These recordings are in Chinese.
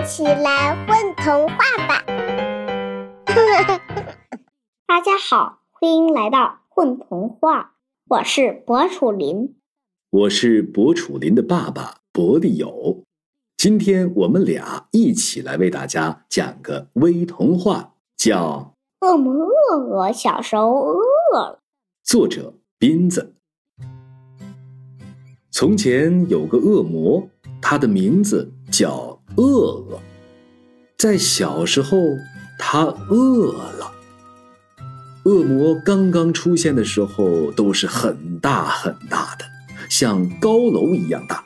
一起来混童话吧！大家好，欢迎来到混童话，我是柏楚林，我是柏楚林的爸爸柏利友。今天我们俩一起来为大家讲个微童话，叫《饿么饿我小时候饿了》，作者斌子。从前有个恶魔，他的名字叫饿饿，在小时候他饿了。恶魔刚刚出现的时候都是很大很大的，像高楼一样大，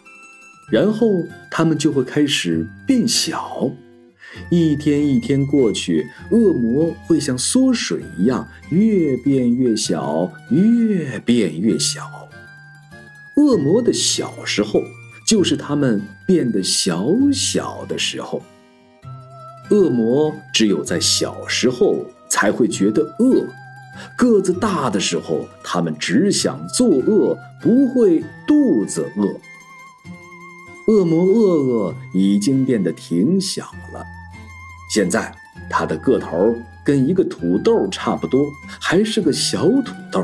然后他们就会开始变小。一天一天过去，恶魔会像缩水一样越变越小，越变越小。恶魔的小时候就是他们变得小小的时候。恶魔只有在小时候才会觉得饿，个子大的时候他们只想作恶，不会肚子饿。恶魔饿饿已经变得挺小了，现在他的个头跟一个土豆差不多，还是个小土豆。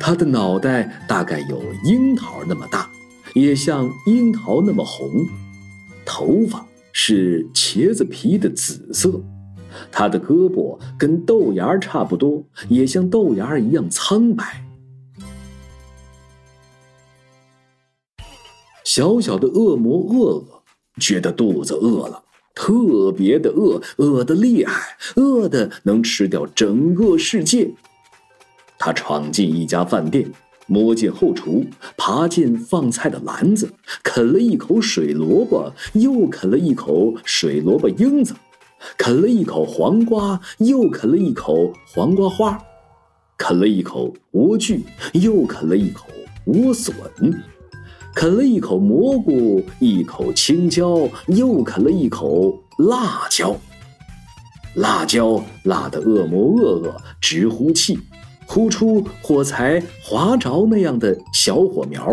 他的脑袋大概有樱桃那么大，也像樱桃那么红，头发是茄子皮的紫色，他的胳膊跟豆芽差不多，也像豆芽一样苍白。小小的恶魔饿饿觉得肚子饿了，特别的饿，饿得厉害，饿得能吃掉整个世界。他闯进一家饭店，摸进后厨，爬进放菜的篮子，啃了一口水萝卜，又啃了一口水萝卜缨子，啃了一口黄瓜，又啃了一口黄瓜花，啃了一口莴苣，又啃了一口莴笋，啃了一口蘑菇，一口青椒，又啃了一口辣椒。辣椒辣得恶魔饿饿直呼气，呼出火柴划着那样的小火苗。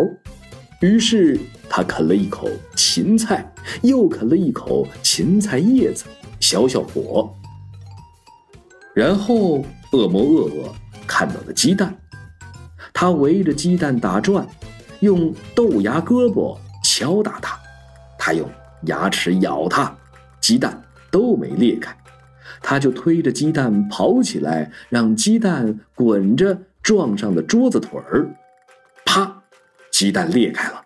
于是他啃了一口芹菜，又啃了一口芹菜叶子，小小火。然后恶魔饿饿看到了鸡蛋，他围着鸡蛋打转，用豆芽胳膊敲打它，他用牙齿咬它，鸡蛋都没裂开。他就推着鸡蛋跑起来，让鸡蛋滚着撞上了桌子腿儿，啪，鸡蛋裂开了，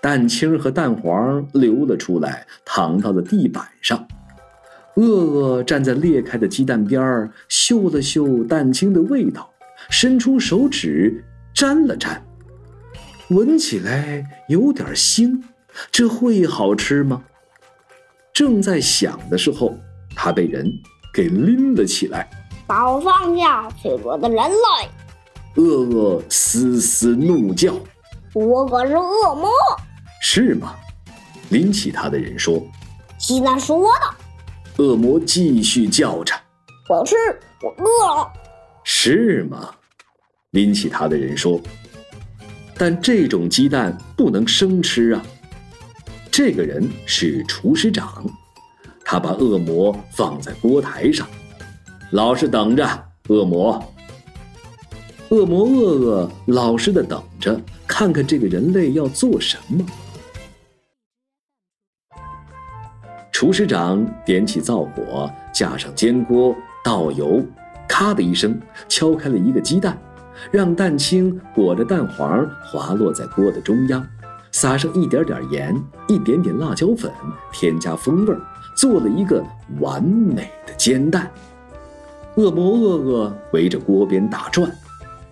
蛋清和蛋黄流了出来，淌到了地板上。饿饿站在裂开的鸡蛋边，嗅了嗅蛋清的味道，伸出手指沾了沾，闻起来有点腥，这会好吃吗？正在想的时候，他被人给拎了起来，把我放下，脆弱的人类！恶恶嘶嘶怒叫，我可是恶魔。是吗？拎起他的人说，鸡蛋是我的。恶魔继续叫着，我吃，我饿了。是吗？拎起他的人说，但这种鸡蛋不能生吃啊。这个人是厨师长，他把恶魔放在锅台上，老实等着，恶魔。恶魔饿饿老实的等着，看看这个人类要做什么。厨师长点起灶火，架上煎锅，倒油，咔的一声敲开了一个鸡蛋，让蛋清裹着蛋黄滑落在锅的中央，撒上一点点盐，一点点辣椒粉，添加风味，做了一个完美的煎蛋。恶魔饿饿围着锅边打转，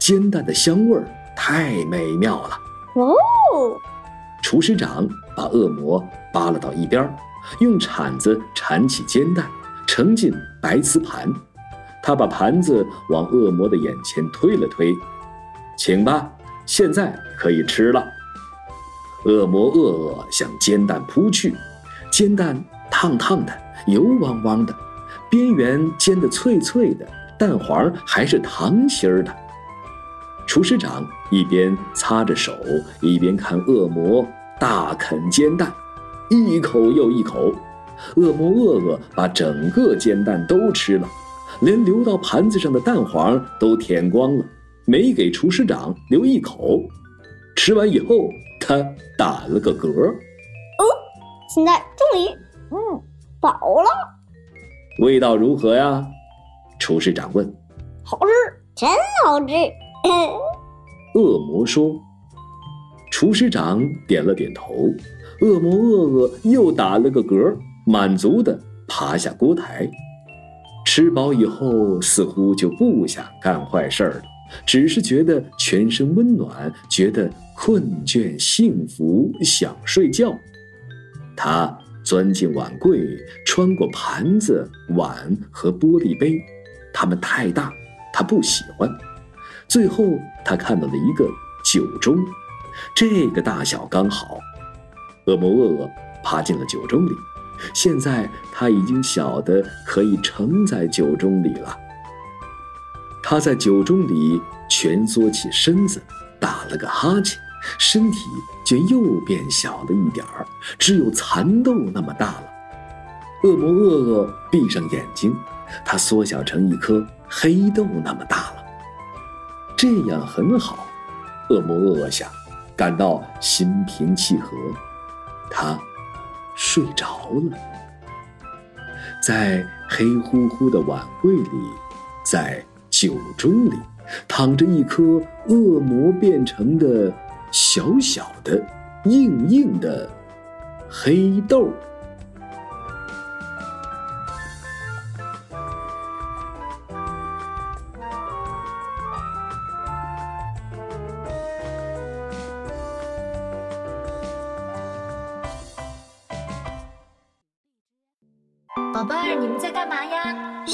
煎蛋的香味太美妙了。哦！厨师长把恶魔扒拉到一边，用铲子铲起煎蛋，盛进白瓷盘。他把盘子往恶魔的眼前推了推，请吧，现在可以吃了。恶魔饿饿向煎蛋扑去，煎蛋烫烫的，油汪汪的，边缘煎得脆脆的，蛋黄还是糖心儿的。厨师长一边擦着手，一边看恶魔大啃煎蛋，一口又一口。恶魔恶恶把整个煎蛋都吃了，连流到盘子上的蛋黄都舔光了，没给厨师长留一口。吃完以后，他打了个嗝。现在终于饱了。味道如何呀？厨师长问。好吃，真好吃。恶魔说。厨师长点了点头，恶魔恶恶又打了个嗝，满足地爬下锅台。吃饱以后，似乎就不想干坏事了，只是觉得全身温暖，觉得困倦幸福，想睡觉。他钻进碗柜，穿过盘子、碗和玻璃杯，它们太大，他不喜欢。最后他看到了一个酒盅，这个大小刚好。恶魔恶恶爬进了酒盅里，现在他已经小得可以盛在酒盅里了。他在酒盅里蜷缩起身子，打了个哈欠，身体就又变小了一点儿，只有蚕豆那么大了。恶魔恶恶闭上眼睛，他缩小成一颗黑豆那么大了。这样很好，恶魔恶恶想，感到心平气和。他睡着了，在黑乎乎的碗柜里，在酒盅里，躺着一颗恶魔变成的小小的、硬硬的黑豆。宝贝儿，你们在干嘛呀？